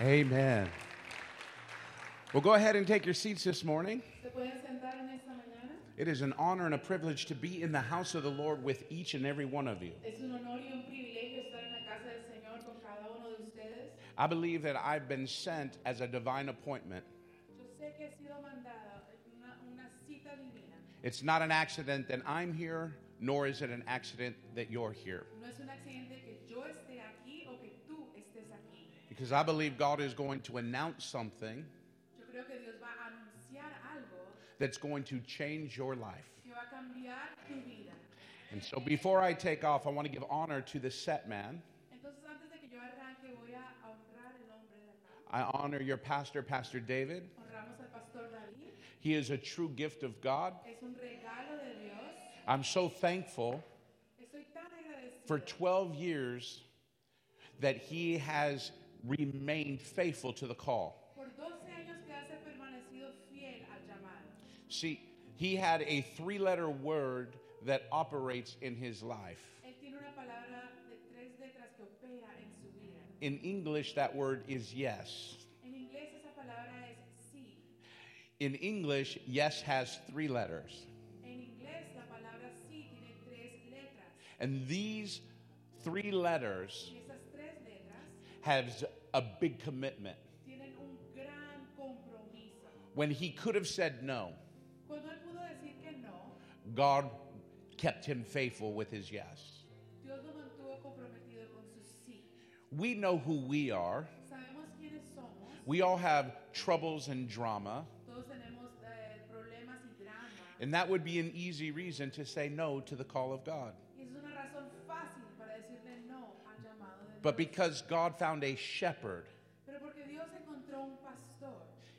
Amen. Well, go ahead and take your seats this morning. It is an honor and a privilege to be in the house of the Lord with each and every one of you. I believe that I've been sent as a divine appointment. It's not an accident that I'm here, nor is it an accident that you're here. Because I believe God is going to announce something that's going to change your life. And so before I take off, I want to give honor to the set man. I honor your pastor, Pastor David. He is a true gift of God. I'm so thankful for 12 years that he has remained faithful to the call. See, he had a three-letter word that operates in his life. In English, that word is yes. In English, yes has three letters. And these three letters has a big commitment. When he could have said no, God kept him faithful with his yes. We know who we are. We all have troubles and drama. And that would be an easy reason to say no to the call of God. But because God found a shepherd,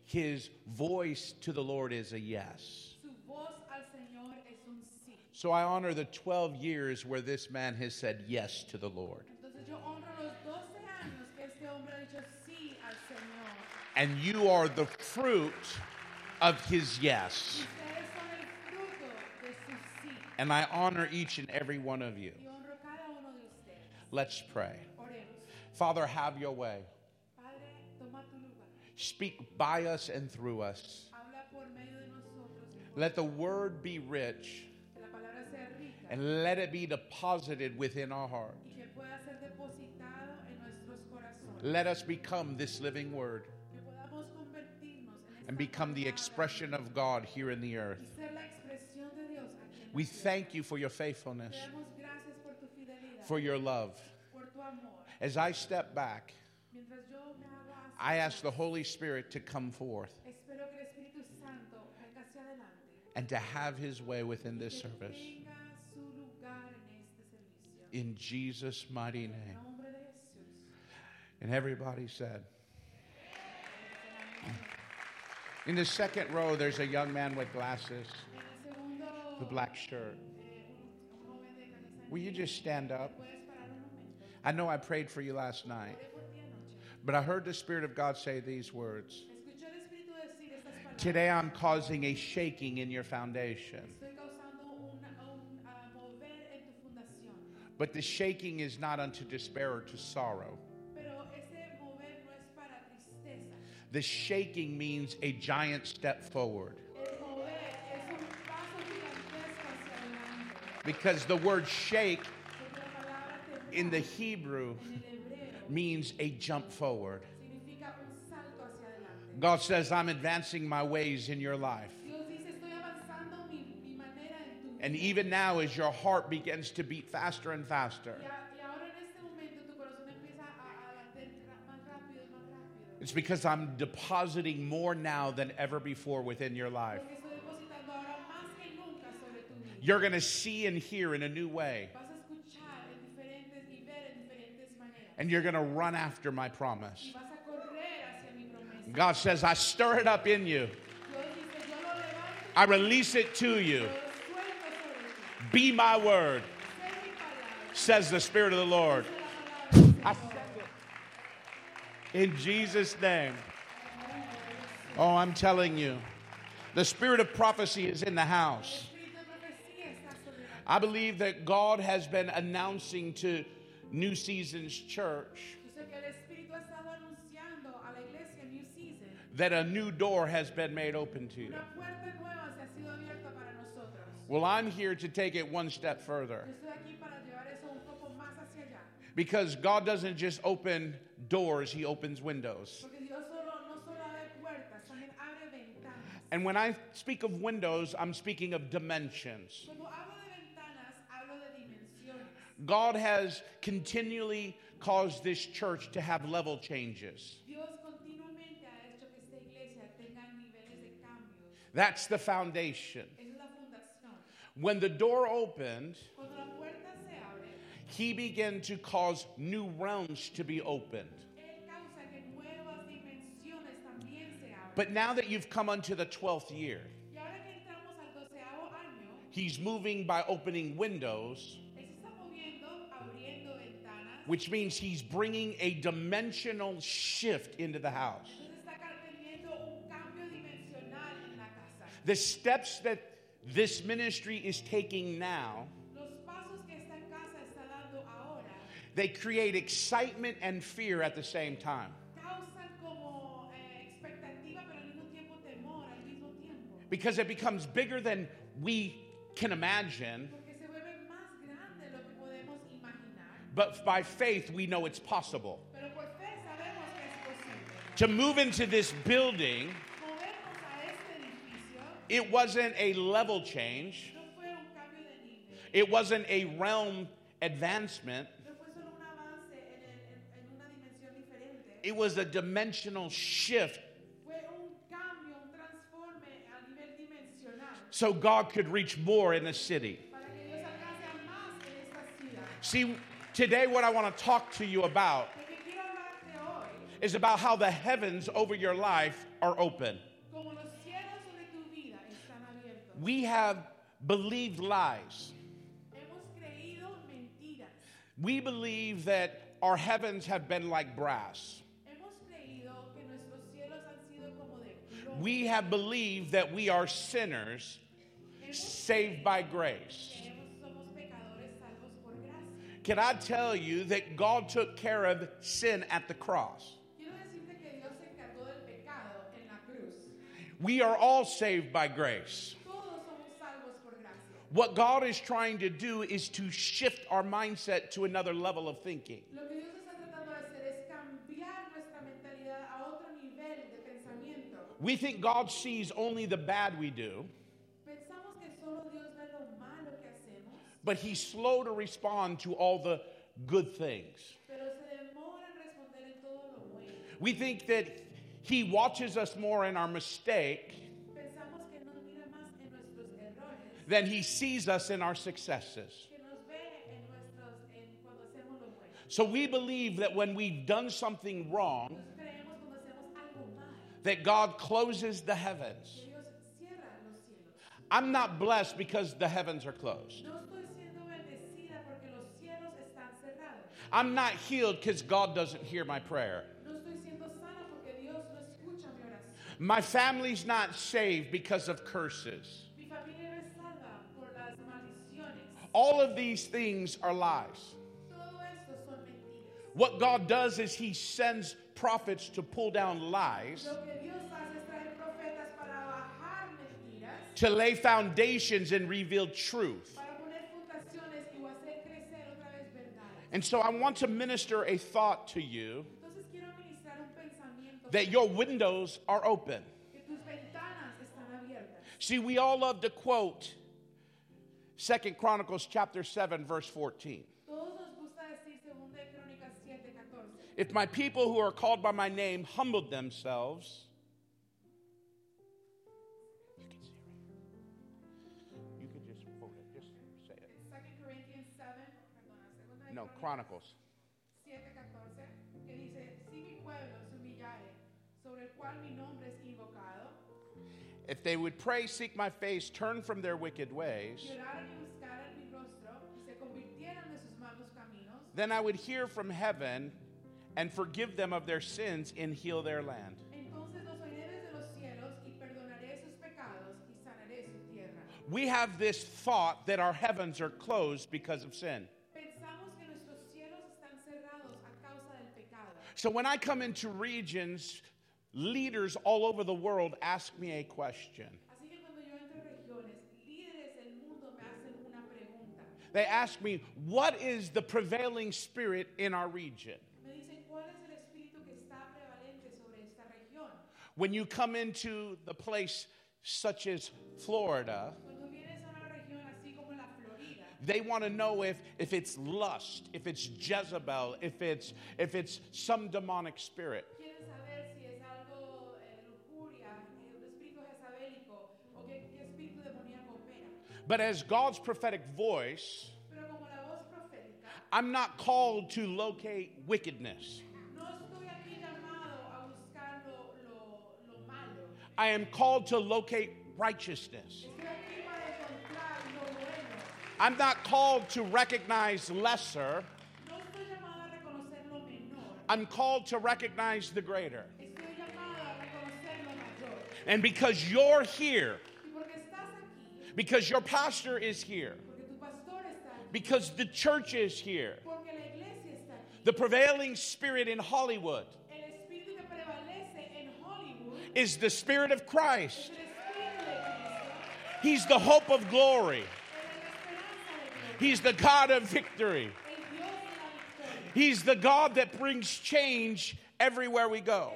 his voice to the Lord is a yes. So I honor the 12 years where this man has said yes to the Lord. And you are the fruit of his yes. And I honor each and every one of you. Let's pray. Father, have your way. Speak by us and through us. Let the word be rich. And let it be deposited within our heart. Let us become this living word. And become the expression of God here in the earth. We thank you for your faithfulness. For your love. As I step back, I ask the Holy Spirit to come forth. And to have his way within this service. In Jesus' mighty name. And everybody said. In the second row, there's a young man with glasses. The black shirt. Will you just stand up? I know I prayed for you last night. But I heard the Spirit of God say these words. Today I'm causing a shaking in your foundation. But the shaking is not unto despair or to sorrow. The shaking means a giant step forward. Because the word shake in the Hebrew means a jump forward. God says, I'm advancing my ways in your life. And even now, as your heart begins to beat faster and faster, it's because I'm depositing more now than ever before within your life. You're going to see and hear in a new way. And you're going to run after my promise. God says, I stir it up in you. I release it to you. Be my word, says the Spirit of the Lord. I said it. In Jesus' name. Oh, I'm telling you. The spirit of prophecy is in the house. I believe that God has been announcing to New Seasons Church that a new door has been made open to you. Well, I'm here to take it one step further. Because God doesn't just open doors, He opens windows. And when I speak of windows, I'm speaking of dimensions. God has continually caused this church to have level changes. That's the foundation. When the door opened, He began to cause new realms to be opened. But now that you've come unto the 12th year, He's moving by opening windows, which means He's bringing a dimensional shift into the house. The steps that this ministry is taking now, they create excitement and fear at the same time. Because it becomes bigger than we can imagine. But by faith, we know it's possible. To move into this building, it wasn't a level change. It wasn't a realm advancement. It was a dimensional shift, so God could reach more in the city. See, today what I want to talk to you about is about how the heavens over your life are open. We have believed lies. We believe that our heavens have been like brass. We have believed that we are sinners saved by grace. Can I tell you that God took care of sin at the cross? We are all saved by grace. What God is trying to do is to shift our mindset to another level of thinking. We think God sees only the bad we do. But He's slow to respond to all the good things. We think that He watches us more in our mistake than He sees us in our successes. So we believe that when we've done something wrong, that God closes the heavens. I'm not blessed because the heavens are closed. I'm not healed because God doesn't hear my prayer. My family's not saved because of curses. All of these things are lies. What God does is He sends prophets to pull down lies, to lay foundations and reveal truth. And so I want to minister a thought to you that your windows are open. See, we all love to quote 2 Chronicles chapter 7, verse 14. If my people who are called by my name humbled themselves, No, Chronicles. If they would pray, seek my face, turn from their wicked ways, then I would hear from heaven and forgive them of their sins and heal their land. We have this thought that our heavens are closed because of sin. So when I come into regions leaders all over the world ask me a question. They ask me, what is the prevailing spirit in our region? When you come into the place such as Florida, they want to know if it's lust, if it's Jezebel, if it's some demonic spirit. But as God's prophetic voice, I'm not called to locate wickedness. I am called to locate righteousness. I'm not called to recognize lesser. I'm called to recognize the greater. And because you're here, because your pastor is here, because the church is here, the prevailing spirit in Hollywood is the Spirit of Christ. He's the hope of glory. He's the God of victory. He's the God that brings change everywhere we go.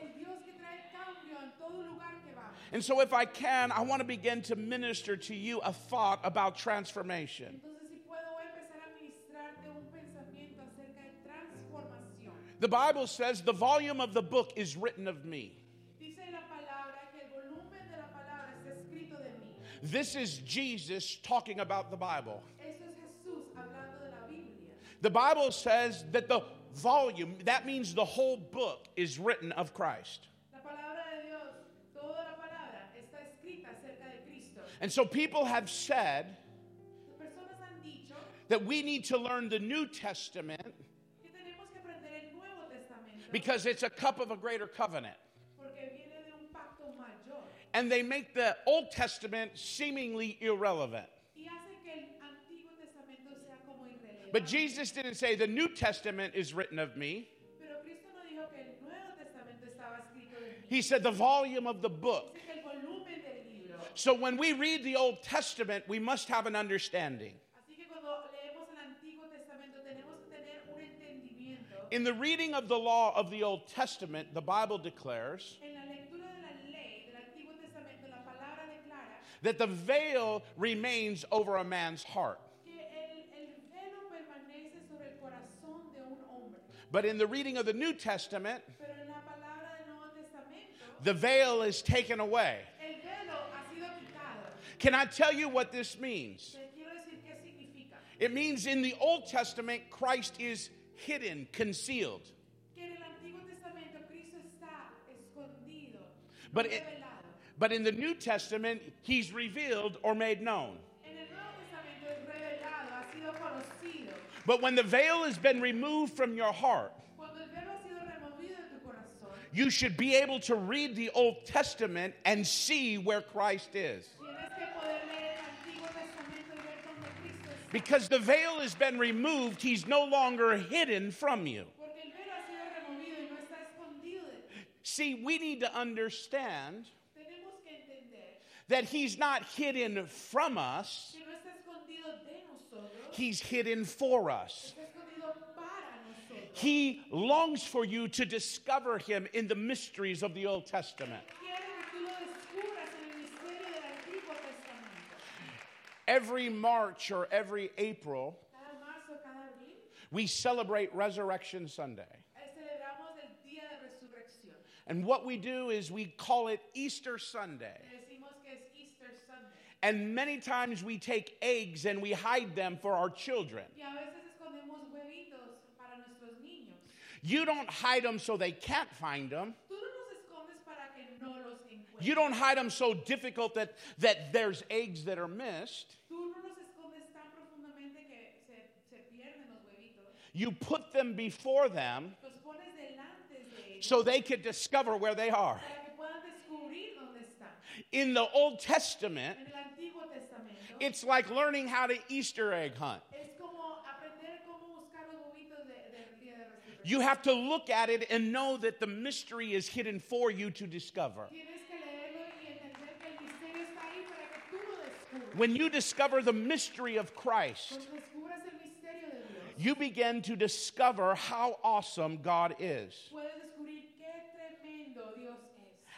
And so if I can, I want to begin to minister to you a thought about transformation. The Bible says the volume of the book is written of me. This is Jesus talking about the Bible. The Bible says that the volume, that means the whole book, is written of Christ. And so people have said that we need to learn the New Testament because it's a cup of a greater covenant. And they make the Old Testament seemingly irrelevant. But Jesus didn't say the New Testament is written of me. He said the volume of the book. So when we read the Old Testament, we must have an understanding. In the reading of the law of the Old Testament, the Bible declares that the veil remains over a man's heart. But in the reading of the New Testament, the veil is taken away. Can I tell you what this means? It means in the Old Testament, Christ is hidden, concealed. But in the New Testament, he's revealed or made known. But when the veil has been removed from your heart, you should be able to read the Old Testament and see where Christ is. Because the veil has been removed, he's no longer hidden from you. See, we need to understand that he's not hidden from us. He's hidden for us. He longs for you to discover him in the mysteries of the Old Testament. Every March or every April, we celebrate Resurrection Sunday. And what we do is we call it Easter Sunday. And many times we take eggs and we hide them for our children. You don't hide them so they can't find them. You don't hide them so difficult that there's eggs that are missed. You put them before them so they could discover where they are. In the Old Testament, it's like learning how to Easter egg hunt. You have to look at it and know that the mystery is hidden for you to discover. When you discover the mystery of Christ, you begin to discover how awesome God is.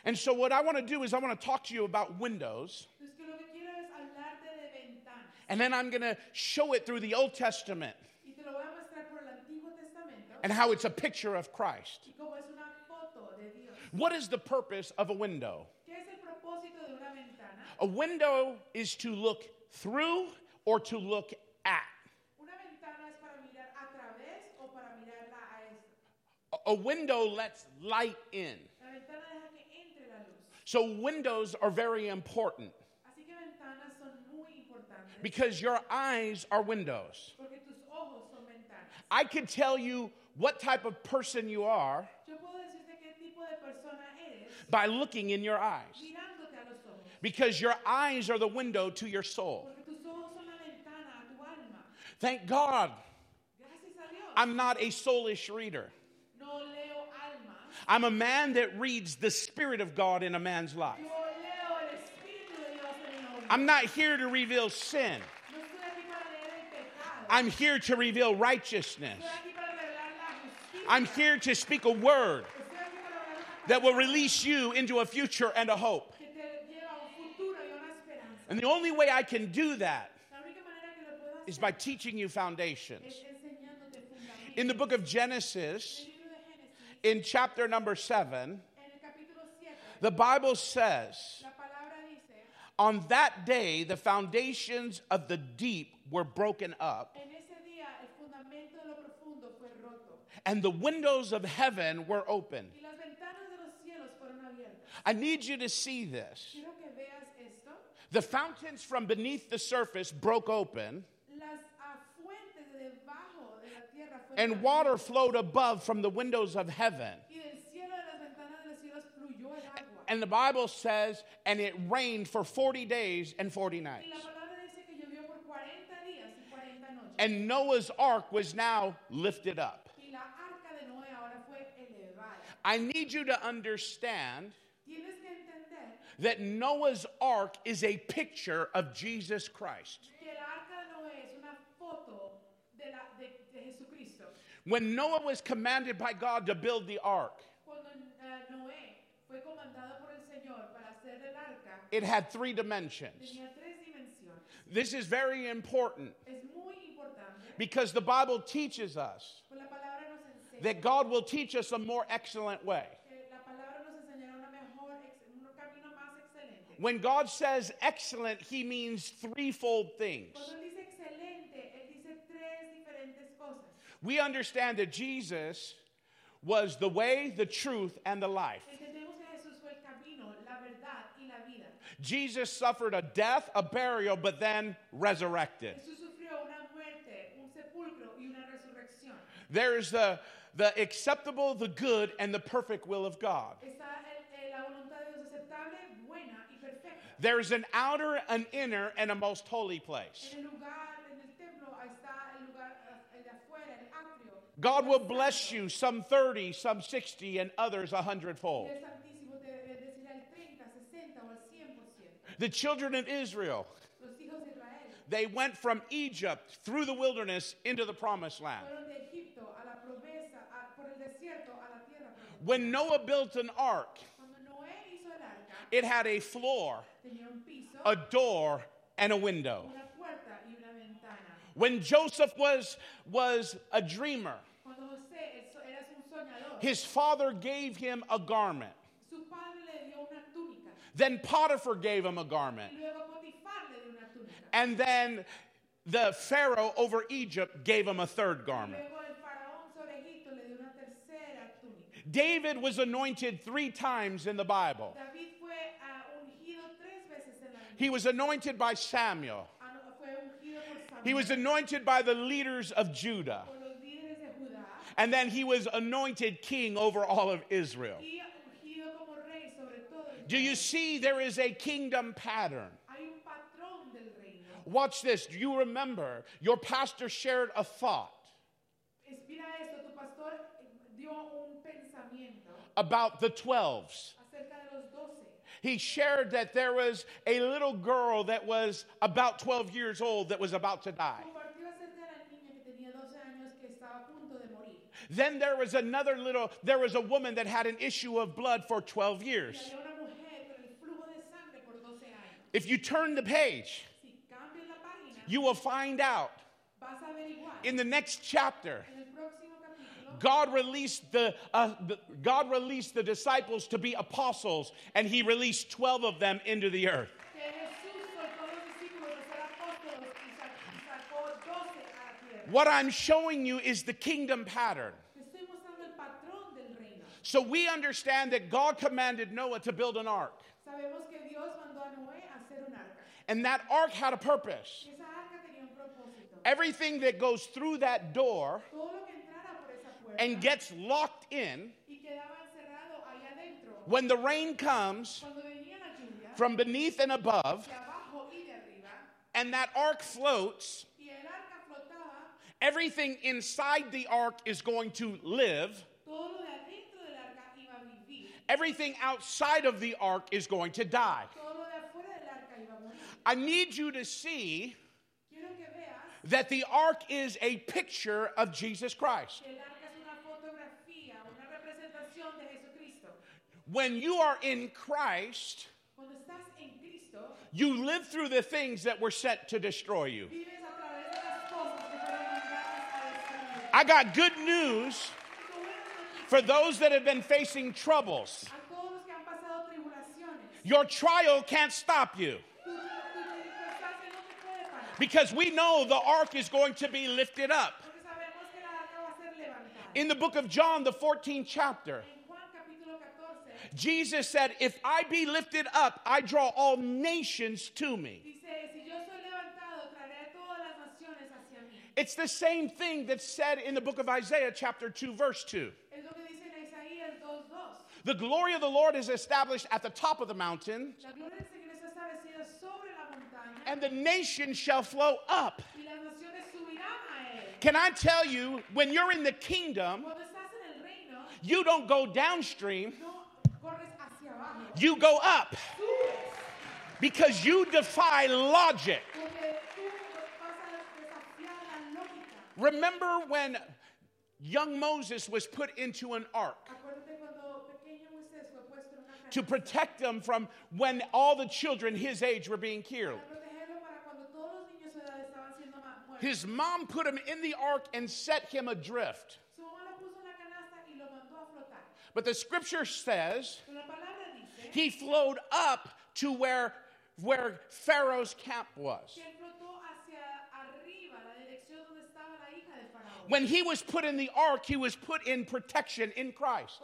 And so what I want to do is I want to talk to you about windows. And then I'm going to show it through the Old Testament and how it's a picture of Christ. What is the purpose of a window? A window is to look through or to look at. A window lets light in. So windows are very important because your eyes are windows. I could tell you what type of person you are by looking in your eyes, because your eyes are the window to your soul. Thank God I'm not a soulish reader. I'm a man that reads the Spirit of God in a man's life. I'm not here to reveal sin. I'm here to reveal righteousness. I'm here to speak a word that will release you into a future and a hope. And the only way I can do that is by teaching you foundations. In the book of Genesis, in chapter number 7, the Bible says, on that day, the foundations of the deep were broken up, and the windows of heaven were opened. I need you to see this. The fountains from beneath the surface broke open, and water flowed above from the windows of heaven. And the Bible says, and it rained for 40 days and 40 nights. And Noah's ark was now lifted up. I need you to understand that Noah's ark is a picture of Jesus Christ. When Noah was commanded by God to build the ark, it had three dimensions. This is very important because the Bible teaches us that God will teach us a more excellent way. When God says excellent, he means threefold things. We understand that Jesus was the way, the truth, and the life. Jesus suffered a death, a burial, but then resurrected. There is the acceptable, the good, and the perfect will of God. There is an outer, an inner, and a most holy place. God will bless you, some 30, some 60, and others 100-fold. The children of Israel, they went from Egypt through the wilderness into the Promised Land. When Noah built an ark, it had a floor, a door, and a window. When Joseph was a dreamer, his father gave him a garment. Then Potiphar gave him a garment. And then the Pharaoh over Egypt gave him a third garment. David was anointed 3 times in the Bible. He was anointed by Samuel. He was anointed by the leaders of Judah. And then he was anointed king over all of Israel. Do you see there is a kingdom pattern? Watch this. Do you remember your pastor shared a thought? about the 12s. He shared that there was a little girl that was about 12 years old that was about to die. Then there was another little, there was a woman that had an issue of blood for 12 years. If you turn the page, you will find out in the next chapter, God released the disciples to be apostles, and he released 12 of them into the earth. What I'm showing you is the kingdom pattern. So we understand that God commanded Noah to build an ark. And that ark had a purpose. Everything that goes through that door and gets locked in, when the rain comes from beneath and above, and that ark floats, everything inside the ark is going to live. Everything outside of the ark is going to die. I need you to see that the ark is a picture of Jesus Christ. When you are in Christ, you live through the things that were set to destroy you. I got good news for those that have been facing troubles. Your trial can't stop you, because we know the ark is going to be lifted up. In the book of John, the 14th chapter, Jesus said, "If I be lifted up, I draw all nations to me." It's the same thing that's said in the book of Isaiah, chapter 2, verse 2. The glory of the Lord is established at the top of the mountain, and the nation shall flow up. Can I tell you, when you're in the kingdom, you don't go downstream, you go up, because you defy logic. Remember when young Moses was put into an ark to protect him from when all the children his age were being killed. His mom put him in the ark and set him adrift. But the scripture says he flowed up to where Pharaoh's camp was. When he was put in the ark, he was put in protection in Christ.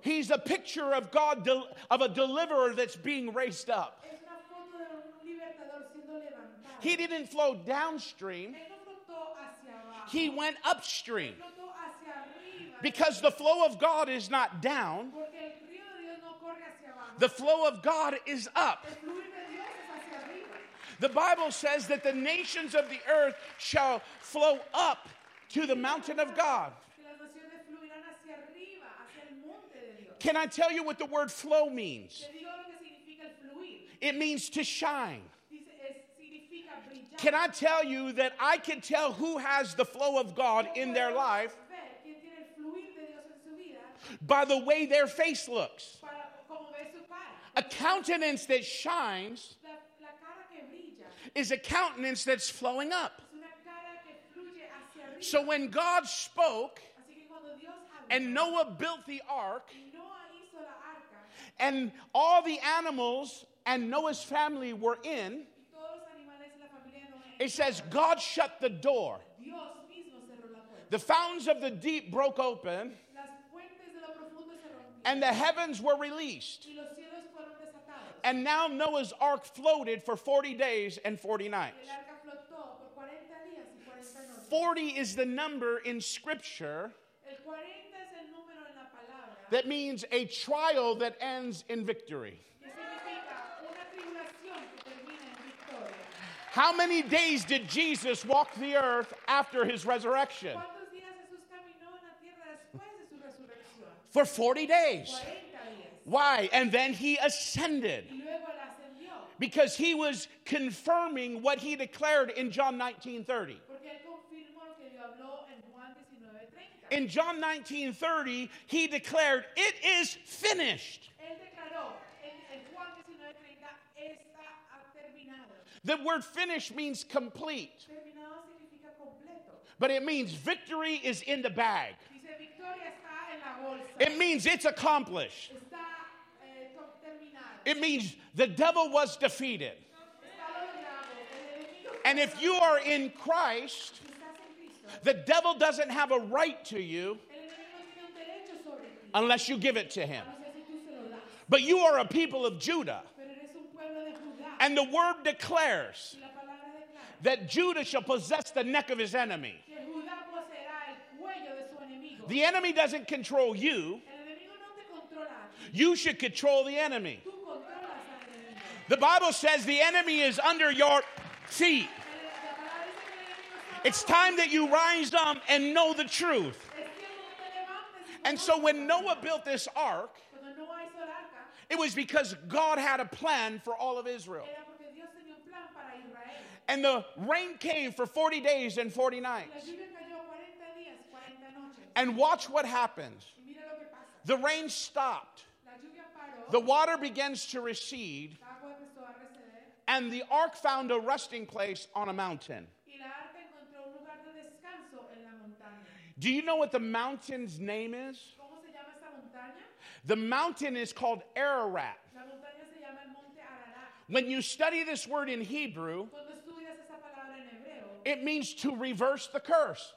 He's a picture of God, of a deliverer that's being raised up. He didn't flow downstream. He went upstream. Because the flow of God is not down. The flow of God is up. The Bible says that the nations of the earth shall flow up to the mountain of God. Can I tell you what the word flow means? It means to shine. Can I tell you that I can tell who has the flow of God in their life by the way their face looks? A countenance that shines is a countenance that's flowing up. So when God spoke and Noah built the ark and all the animals and Noah's family were in, it says God shut the door. The fountains of the deep broke open, and the heavens were released. And now Noah's ark floated for 40 days and 40 nights. 40 is the number in Scripture that means a trial that ends in victory. How many days did Jesus walk the earth after his resurrection? for 40 days. Why? And then he ascended. Because he was confirming what he declared in John 19:30. In John 19:30, he declared, "It is finished." The word finished means complete. But it means victory is in the bag. It means it's accomplished. It means the devil was defeated. And if you are in Christ, the devil doesn't have a right to you unless you give it to him. But you are a people of Judah. And the word declares that Judah shall possess the neck of his enemy. The enemy doesn't control you. You should control the enemy. The Bible says the enemy is under your feet. It's time that you rise up and know the truth. And so when Noah built this ark, it was because God had a plan for all of Israel. And the rain came for 40 days and 40 nights. And watch what happens. The rain stopped. The water begins to recede. And the ark found a resting place on a mountain. Do you know what the mountain's name is? The mountain is called Ararat. When you study this word in Hebrew, it means to reverse the curse.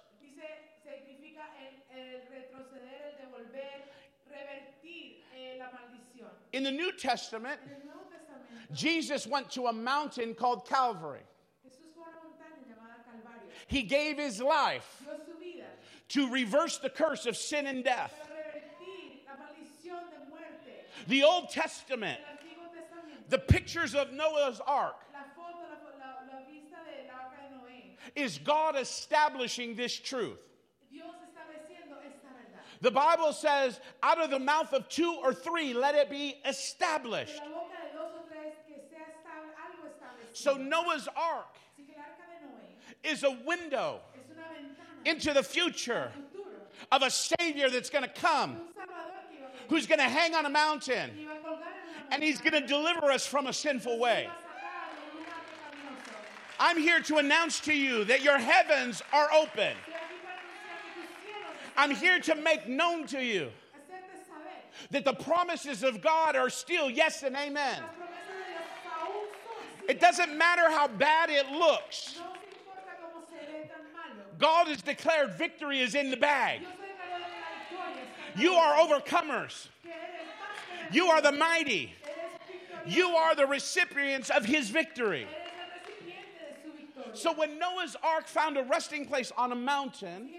In the New Testament, Jesus went to a mountain called Calvary. He gave his life to reverse the curse of sin and death. The Old Testament, the pictures of Noah's ark, is God establishing this truth. The Bible says, out of the mouth of two or three, let it be established. So Noah's ark is a window into the future of a Savior that's going to come, who's going to hang on a mountain, and he's going to deliver us from a sinful way. I'm here to announce to you that your heavens are open. I'm here to make known to you that the promises of God are still yes and amen. It doesn't matter how bad it looks. God has declared victory is in the bag. You are overcomers. You are the mighty. You are the recipients of his victory. So when Noah's ark found a resting place on a mountain,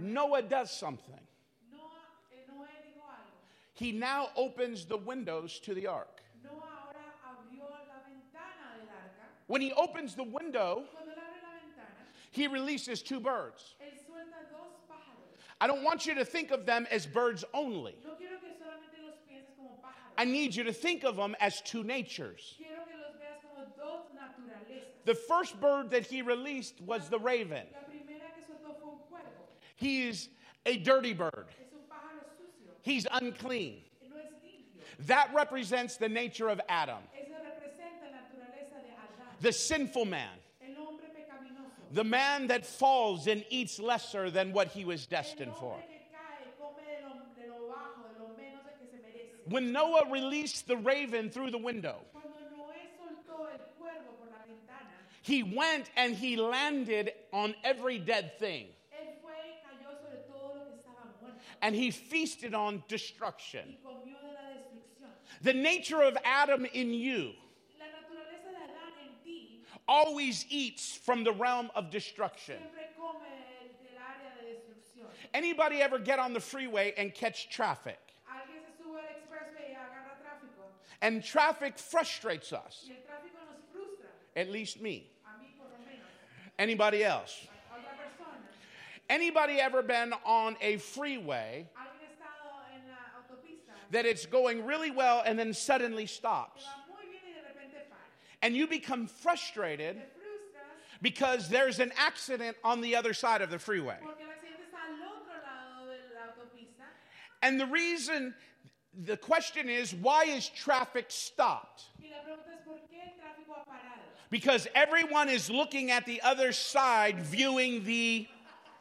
Noah does something. He now opens the windows to the ark. When he opens the window, he releases two birds. I don't want you to think of them as birds only. I need you to think of them as two natures. The first bird that he released was the raven. He is a dirty bird. He's unclean. That represents the nature of Adam, the sinful man, the man that falls and eats lesser than what he was destined for. When Noah released the raven through the window, he went and he landed on every dead thing. And he feasted on destruction. The nature of Adam in you always eats from the realm of destruction. Anybody ever get on the freeway and catch traffic? And traffic frustrates us. At least me. Anybody else? Anybody ever been on a freeway that it's going really well and then suddenly stops? And you become frustrated because there's an accident on the other side of the freeway. And the reason, the question is, why is traffic stopped? Because everyone is looking at the other side, viewing the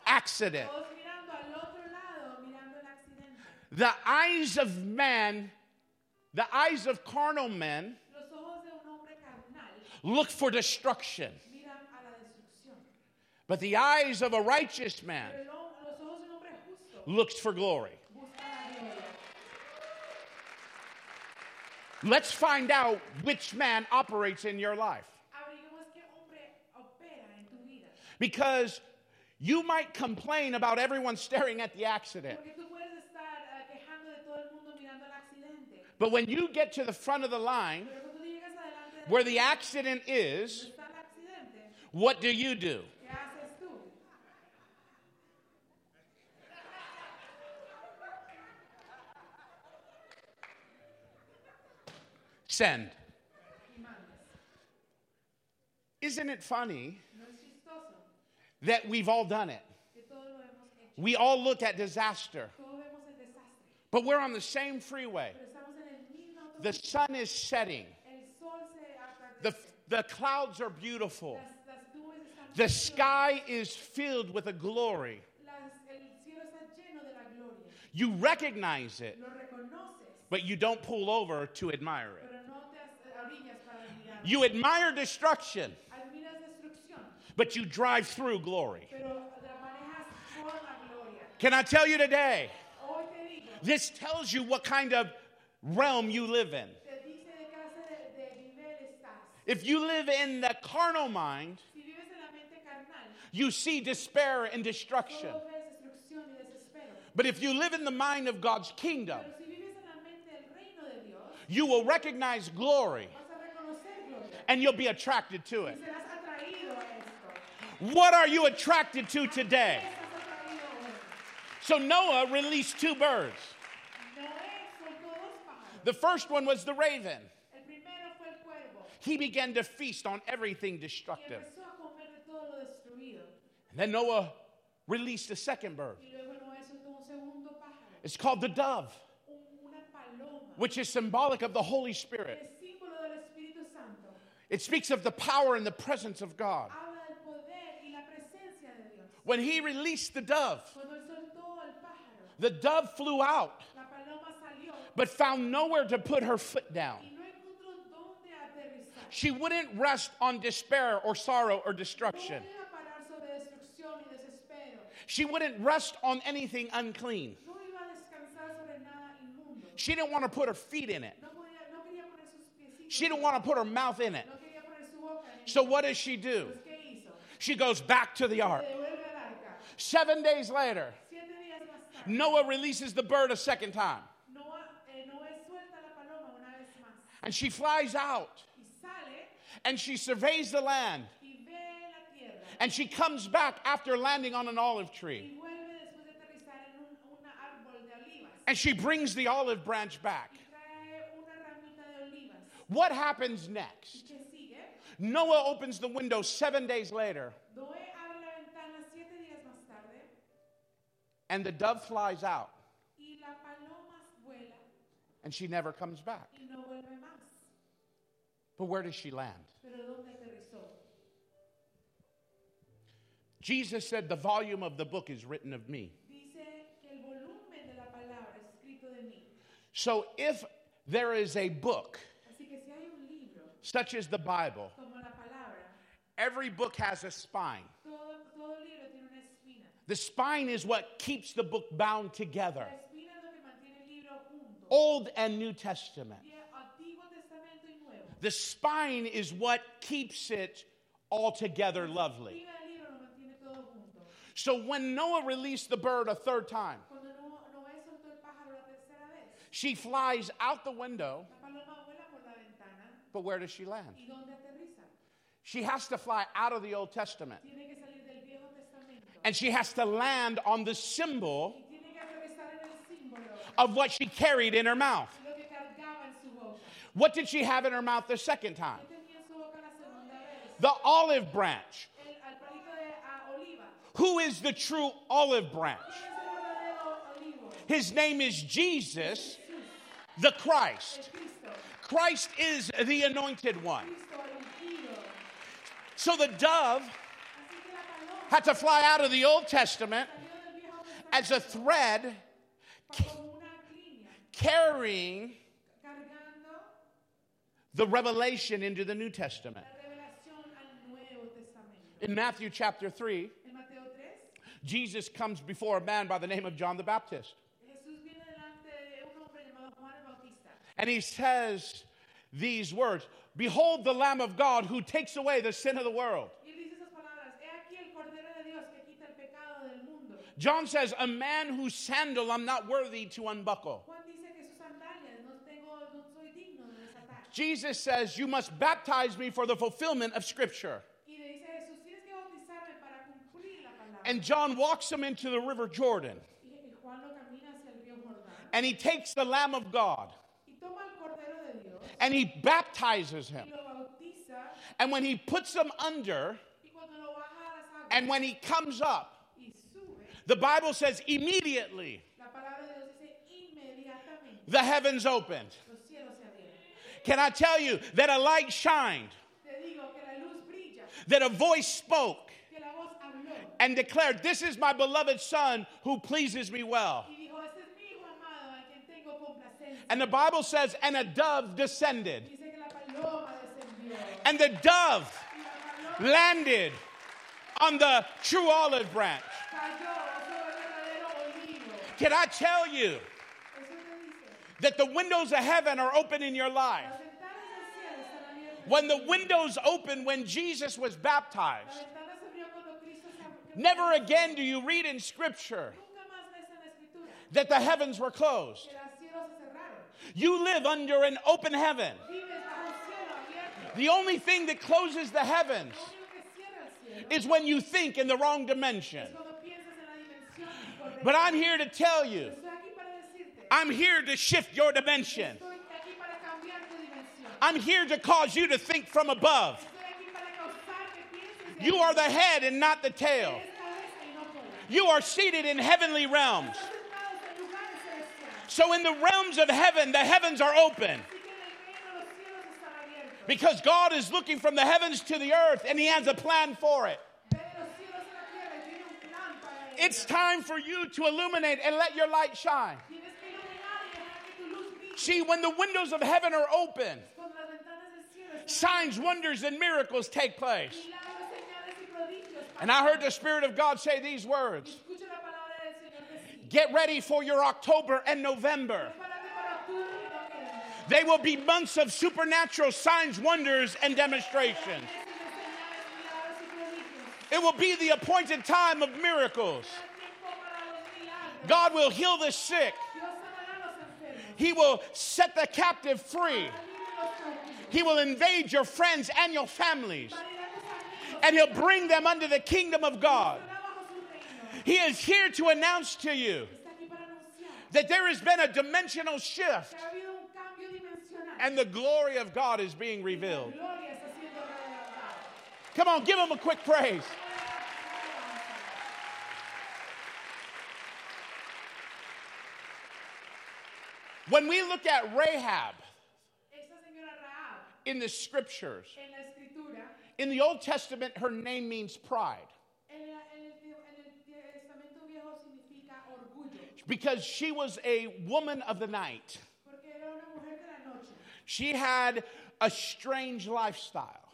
accident. The eyes of man, the eyes of carnal men, look for destruction. But the eyes of a righteous man looks for glory. Let's find out which man operates in your life. Because you might complain about everyone staring at the accident. But when you get to the front of the line where the accident is, what do you do? Send. Isn't it funny that we've all done it? We all look at disaster, but we're on the same freeway. The sun is setting. The clouds are beautiful. The sky is filled with a glory. You recognize it, but you don't pull over to admire it. You admire destruction, but you drive through glory. Can I tell you today, this tells you what kind of realm you live in. If you live in the carnal mind, you see despair and destruction. But if you live in the mind of God's kingdom, you will recognize glory and you'll be attracted to it. What are you attracted to today? So Noah released two birds. The first one was the raven. He began to feast on everything destructive. And then Noah released the second bird. It's called the dove, which is symbolic of the Holy Spirit. It speaks of the power and the presence of God. When he released the dove flew out, but found nowhere to put her foot down. She wouldn't rest on despair or sorrow or destruction. She wouldn't rest on anything unclean. She didn't want to put her feet in it. She didn't want to put her mouth in it. So what does she do? She goes back to the ark. 7 days later, Noah releases the bird a second time. And she flies out. And she surveys the land. And she comes back after landing on an olive tree. And she brings the olive branch back. What happens next? Noah opens the window 7 days later. And the dove flies out. And she never comes back. But where does she land? Jesus said, "The volume of the book is written of me." So if there is a book, such as the Bible, every book has a spine. The spine is what keeps the book bound together. Old and New Testament. The spine is what keeps it altogether lovely. So when Noah released the bird a third time, she flies out the window, but where does she land? She has to fly out of the Old Testament and she has to land on the symbol of what she carried in her mouth. What did she have in her mouth the second time? The olive branch. Who is the true olive branch? His name is Jesus, the Christ. Christ is the anointed one. So the dove had to fly out of the Old Testament as a thread carrying the revelation into the New Testament. In Matthew chapter 3, Jesus comes before a man by the name of John the Baptist. And he says these words, "Behold the Lamb of God who takes away the sin of the world." John says, "A man whose sandal I'm not worthy to unbuckle." Jesus says, "You must baptize me for the fulfillment of Scripture." And John walks him into the river Jordan. And he takes the Lamb of God. And he baptizes him. And when he puts him under, and when he comes up, the Bible says immediately the heavens opened. Can I tell you that a light shined, that a voice spoke and declared, "This is my beloved son who pleases me well"? And the Bible says, and a dove descended. And the dove landed on the true olive branch. Can I tell you that the windows of heaven are open in your life? When the windows open, when Jesus was baptized, never again do you read in Scripture that the heavens were closed. You live under an open heaven. The only thing that closes the heavens is when you think in the wrong dimension. But I'm here to tell you, I'm here to shift your dimension. I'm here to cause you to think from above. You are the head and not the tail. You are seated in heavenly realms. So in the realms of heaven, the heavens are open. Because God is looking from the heavens to the earth, and He has a plan for it. It's time for you to illuminate and let your light shine. See, when the windows of heaven are open, signs, wonders, and miracles take place. And I heard the Spirit of God say these words. Get ready for your October and November. They will be months of supernatural signs, wonders, and demonstrations. It will be the appointed time of miracles. God will heal the sick. He will set the captive free. He will invade your friends and your families. And He'll bring them under the kingdom of God. He is here to announce to you that there has been a dimensional shift and the glory of God is being revealed. Come on, give Him a quick praise. When we look at Rahab in the Scriptures, in the Old Testament, her name means pride. Because she was a woman of the night. She had a strange lifestyle.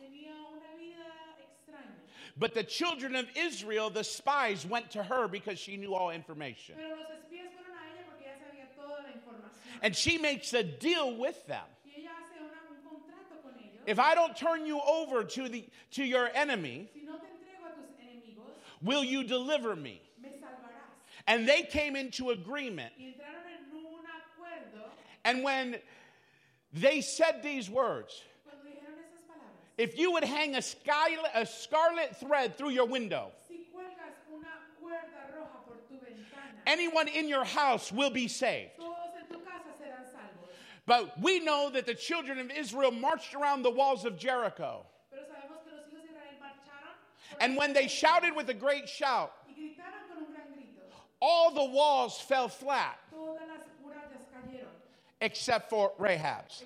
But the children of Israel, the spies, went to her because she knew all information. And she makes a deal with them. If I don't turn you over to your enemy, will you deliver me? And they came into agreement. And when they said these words, if you would hang a scarlet thread through your window, anyone in your house will be saved. But we know that the children of Israel marched around the walls of Jericho. And when they shouted with a great shout, all the walls fell flat, except for Rahab's.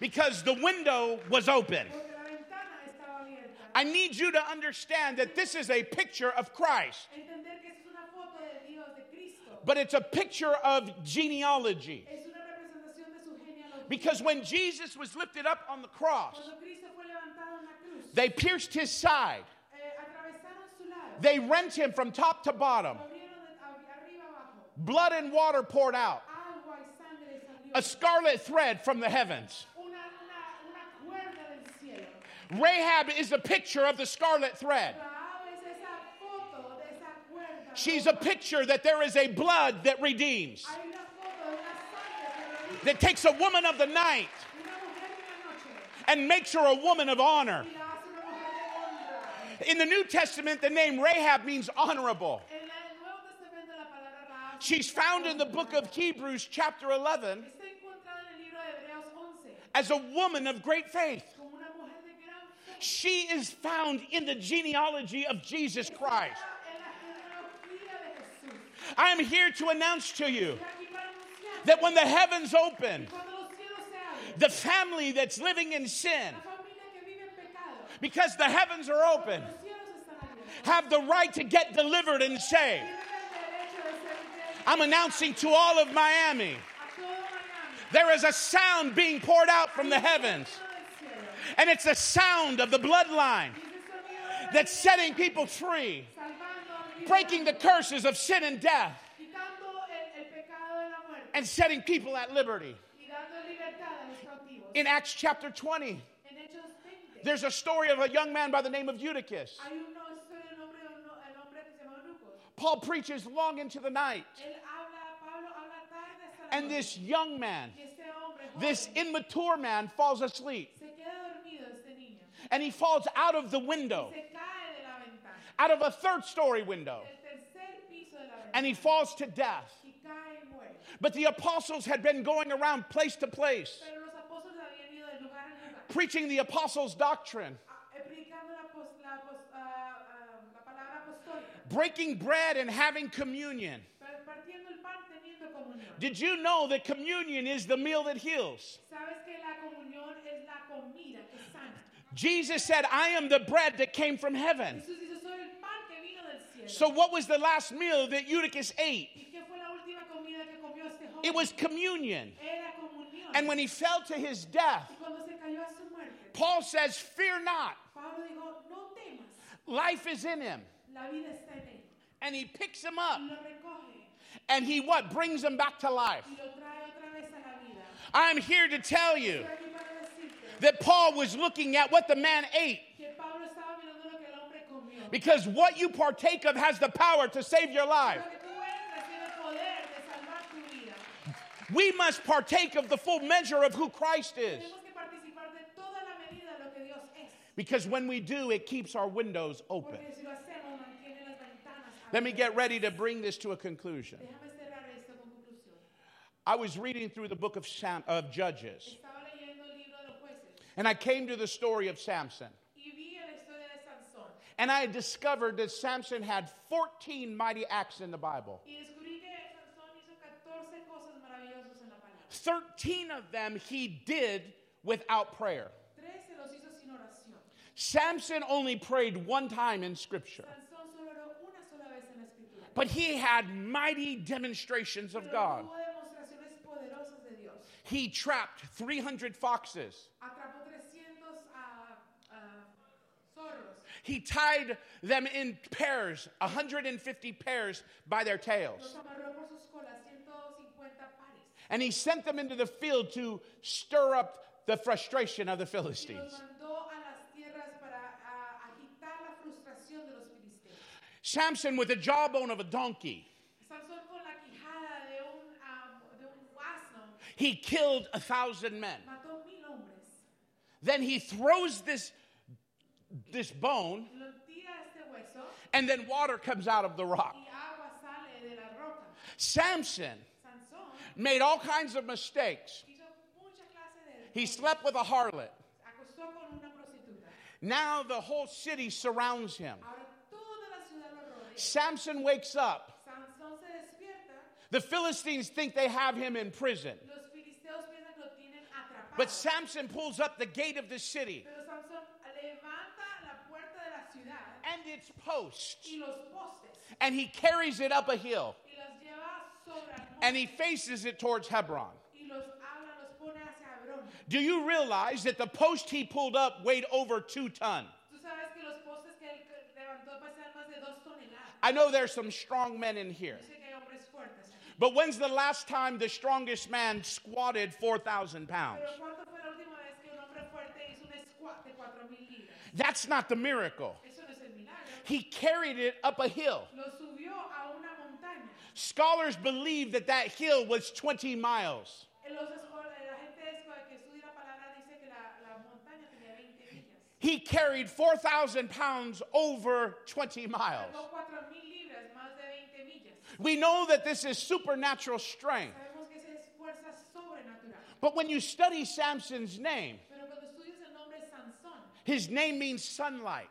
Because the window was open. I need you to understand that this is a picture of Christ. But it's a picture of genealogy. Because when Jesus was lifted up on the cross, they pierced his side. They rent him from top to bottom. Blood and water poured out. A scarlet thread from the heavens. Rahab is a picture of the scarlet thread. She's a picture that there is a blood that redeems. That takes a woman of the night and makes her a woman of honor. In the New Testament, the name Rahab means honorable. She's found in the book of Hebrews chapter 11 as a woman of great faith. She is found in the genealogy of Jesus Christ. I am here to announce to you that when the heavens open, the family that's living in sin, because the heavens are open, have the right to get delivered and saved. I'm announcing to all of Miami, there is a sound being poured out from the heavens. And it's the sound of the bloodline that's setting people free, breaking the curses of sin and death, and setting people at liberty. In Acts chapter 20, there's a story of a young man by the name of Eutychus. Paul preaches long into the night. And this young man, this immature man, falls asleep. And he falls out of the window, out of a third-story window, and he falls to death. But the apostles had been going around place to place, preaching the apostles' doctrine, breaking bread and having communion. Did you know that communion is the meal that heals? Jesus said, I am the bread that came from heaven. So what was the last meal that Eutychus ate? It was communion. And when he fell to his death, Paul says, fear not. Life is in him. And he picks him up. And he what? Brings him back to life. I'm here to tell you that Paul was looking at what the man ate. Because what you partake of has the power to save your life. We must partake of the full measure of who Christ is. Because when we do, it keeps our windows open. Let me get ready to bring this to a conclusion. I was reading through the book of Judges. And I came to the story of Samson. And I had discovered that Samson had 14 mighty acts in the Bible. 13 of them he did without prayer. Samson only prayed one time in Scripture. But he had mighty demonstrations of God. He trapped 300 foxes. He tied them in pairs, 150 pairs by their tails. And he sent them into the field to stir up the frustration of the Philistines. Samson with the jawbone of a donkey. He killed 1,000 men. Then he throws this bone, and then water comes out of the rock. Samson made all kinds of mistakes. He slept with a harlot. Now the whole city surrounds him. Samson wakes up. The Philistines think they have him in prison. But Samson pulls up the gate of the city and its posts, and he carries it up a hill, and he faces it towards Hebron. Do you realize that the post he pulled up weighed over 2 tons? I know there's some strong men in here. But when's the last time the strongest man squatted 4,000 pounds? That's not the miracle. He carried it up a hill. Scholars believe that that hill was 20 miles. He carried 4,000 pounds over 20 miles. We know that this is supernatural strength. But when you study Samson's name, his name means sunlight.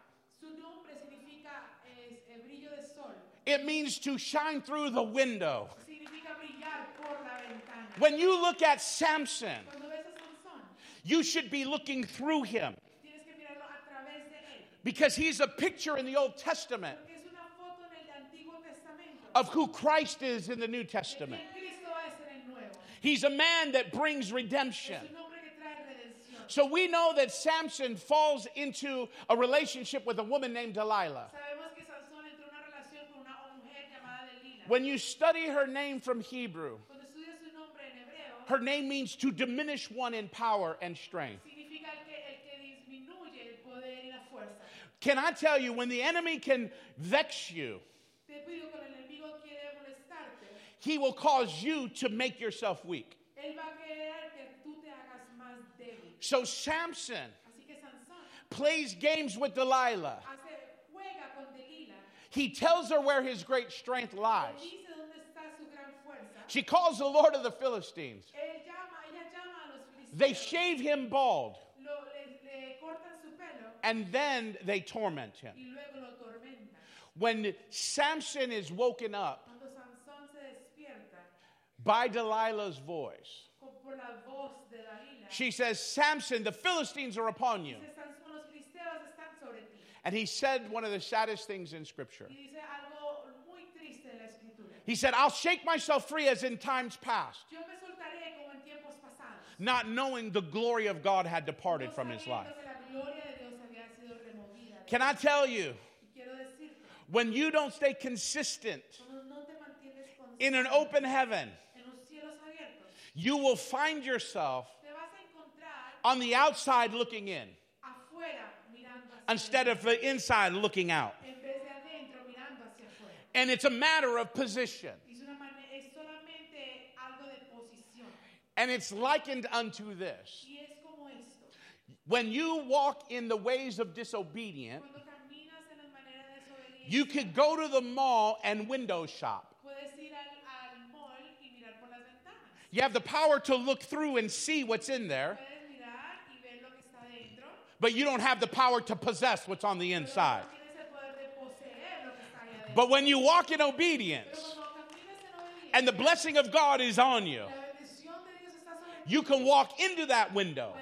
It means to shine through the window. When you look at Samson, you should be looking through him, because he's a picture in the Old Testament of who Christ is in the New Testament. He's a man that brings redemption. So we know that Samson falls into a relationship with a woman named Delilah. When you study her name from Hebrew, her name means to diminish one in power and strength. Can I tell you, when the enemy can vex you, he will cause you to make yourself weak. So Samson plays games with Delilah. He tells her where his great strength lies. She calls the Lord of the Philistines. They shave him bald. And then they torment him. When Samson is woken up by Delilah's voice, she says, "Samson, the Philistines are upon you." And he said one of the saddest things in Scripture. He said, "I'll shake myself free as in times past," not knowing the glory of God had departed from his life. Can I tell you, when you don't stay consistent in an open heaven, you will find yourself on the outside looking in instead of the inside looking out. And it's a matter of position. And it's likened unto this. When you walk in the ways of disobedience, you could go to the mall and window shop. You have the power to look through and see what's in there, but you don't have the power to possess what's on the inside. But when you walk in obedience and the blessing of God is on you, you can walk into that window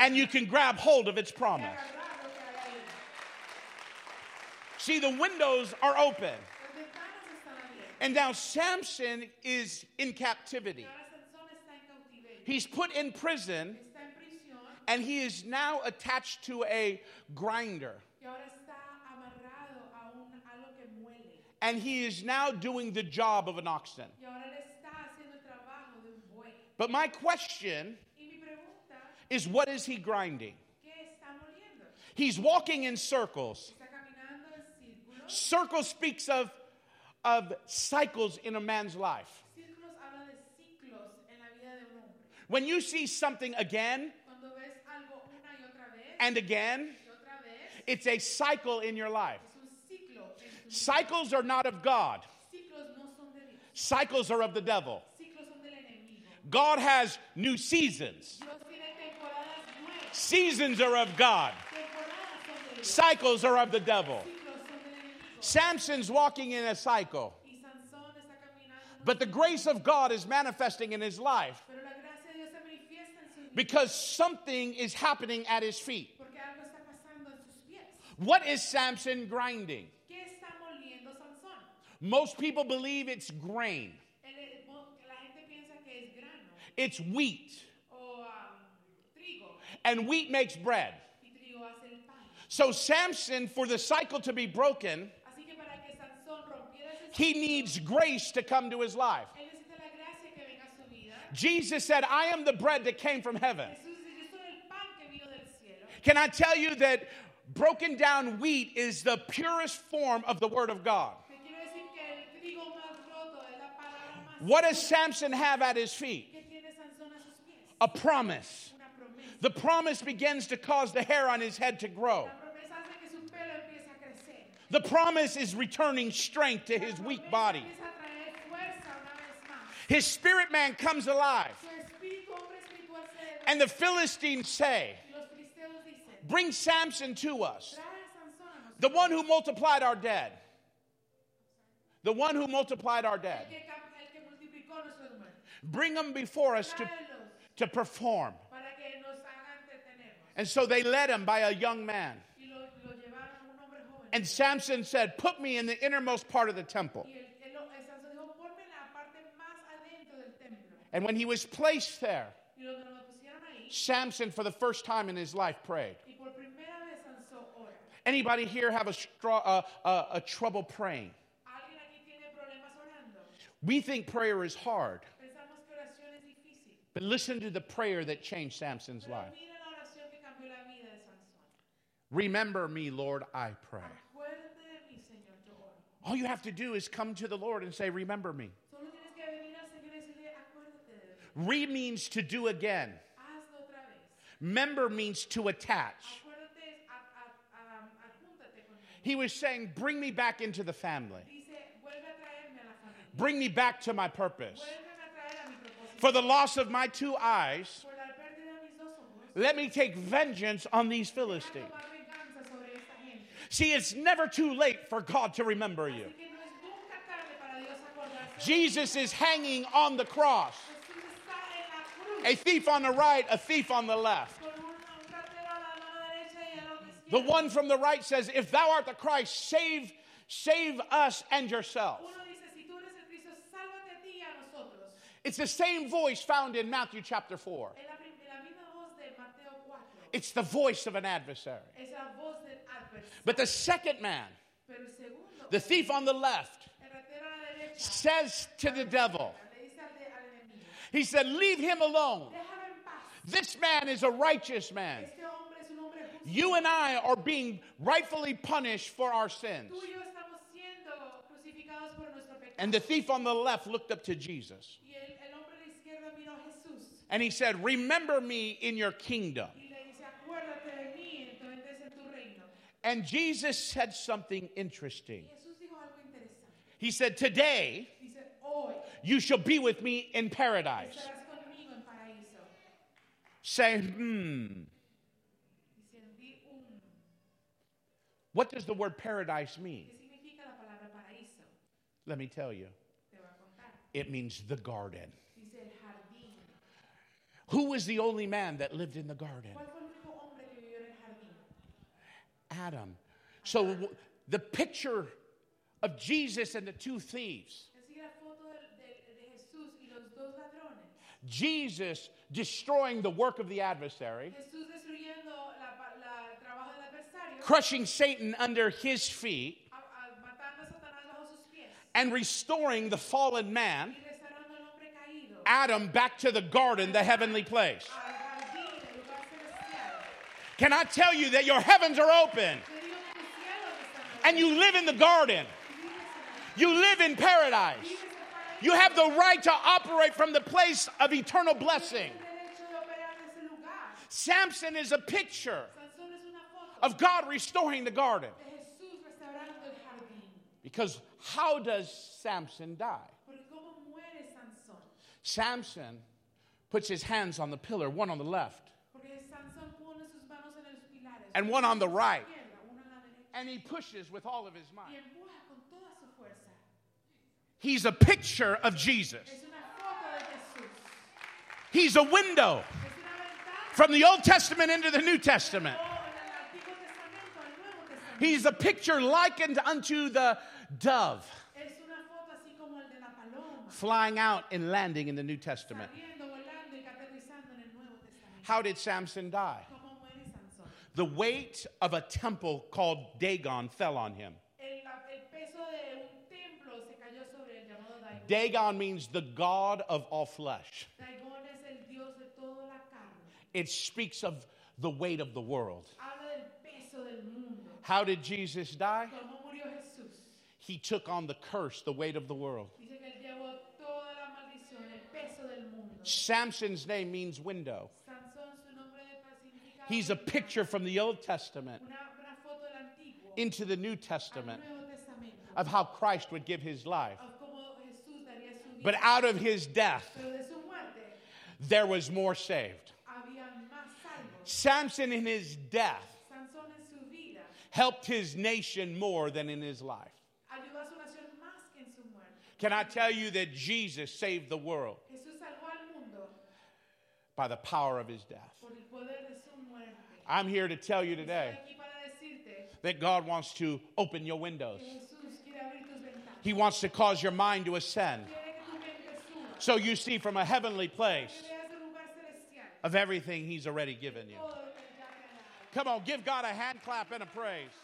and you can grab hold of its promise. See, the windows are open. And now Samson is in captivity. He's put in prison, and he is now attached to a grinder. And he is now doing the job of an oxen. But my question is, what is he grinding? He's walking in circles. Circle speaks of cycles in a man's life. When you see something again and again, it's a cycle in your life. Cycles are not of God. cycles are of the devil. God has new seasons. Seasons are of God. Cycles are of the devil. Samson's walking in a cycle. But the grace of God is manifesting in his life. Because something is happening at his feet. What is Samson grinding? Most people believe it's grain. It's wheat. And wheat makes bread. So Samson, for the cycle to be broken, he needs grace to come to his life. Jesus said, I am the bread that came from heaven. Can I tell you that broken down wheat is the purest form of the Word of God? What does Samson have at his feet? A promise. The promise begins to cause the hair on his head to grow. The promise is returning strength to his weak body. His spirit man comes alive. And the Philistines say, bring Samson to us, the one who multiplied our dead. The one who multiplied our dead. Bring him before us to perform. And so they led him by a young man. And Samson said, put me in the innermost part of the temple. And when he was placed there, Samson, for the first time in his life, prayed. Anybody here have a trouble praying? We think prayer is hard. But listen to the prayer that changed Samson's life. Remember me, Lord, I pray. All you have to do is come to the Lord and say, remember me. Re means to do again. Member means to attach. He was saying, bring me back into the family. Bring me back to my purpose. For the loss of my two eyes, let me take vengeance on these Philistines. See, it's never too late for God to remember you. Jesus is hanging on the cross. A thief on the right, a thief on the left. The one from the right says, if thou art the Christ, save us and yourself. It's the same voice found in Matthew chapter 4. It's the voice of an adversary. But the second man, the thief on the left, says to the devil, he said, leave him alone. This man is a righteous man. You and I are being rightfully punished for our sins. And the thief on the left looked up to Jesus. And he said, remember me in your kingdom. And Jesus said something interesting. He said, today, you shall be with me in paradise. Say, What does the word paradise mean? Let me tell you. It means the garden. Who was the only man that lived in the garden? Adam. So the picture of Jesus and the two thieves. Jesus destroying the work of the adversary. Crushing Satan under his feet. And restoring the fallen man, Adam, back to the garden, the heavenly place. Can I tell you that your heavens are open? And you live in the garden. You live in paradise. You have the right to operate from the place of eternal blessing. Samson is a picture of God restoring the garden. Because how does Samson die? Samson puts his hands on the pillar, one on the left and one on the right, and he pushes with all of his might. He's a picture of Jesus. He's a window from the Old Testament into the New Testament. He's a picture likened unto the dove flying out and landing in the New Testament. How did Samson die? The weight of a temple called Dagon fell on him. Dagon means the god of all flesh. It speaks of the weight of the world. How did Jesus die? He took on the curse, the weight of the world. Samson's name means window. He's a picture from the Old Testament into the New Testament of how Christ would give his life. But out of his death, there was more saved. Samson in his death helped his nation more than in his life. Can I tell you that Jesus saved the world by the power of his death? I'm here to tell you today that God wants to open your windows. He wants to cause your mind to ascend, so you see from a heavenly place of everything he's already given you. Come on, give God a hand clap and a praise.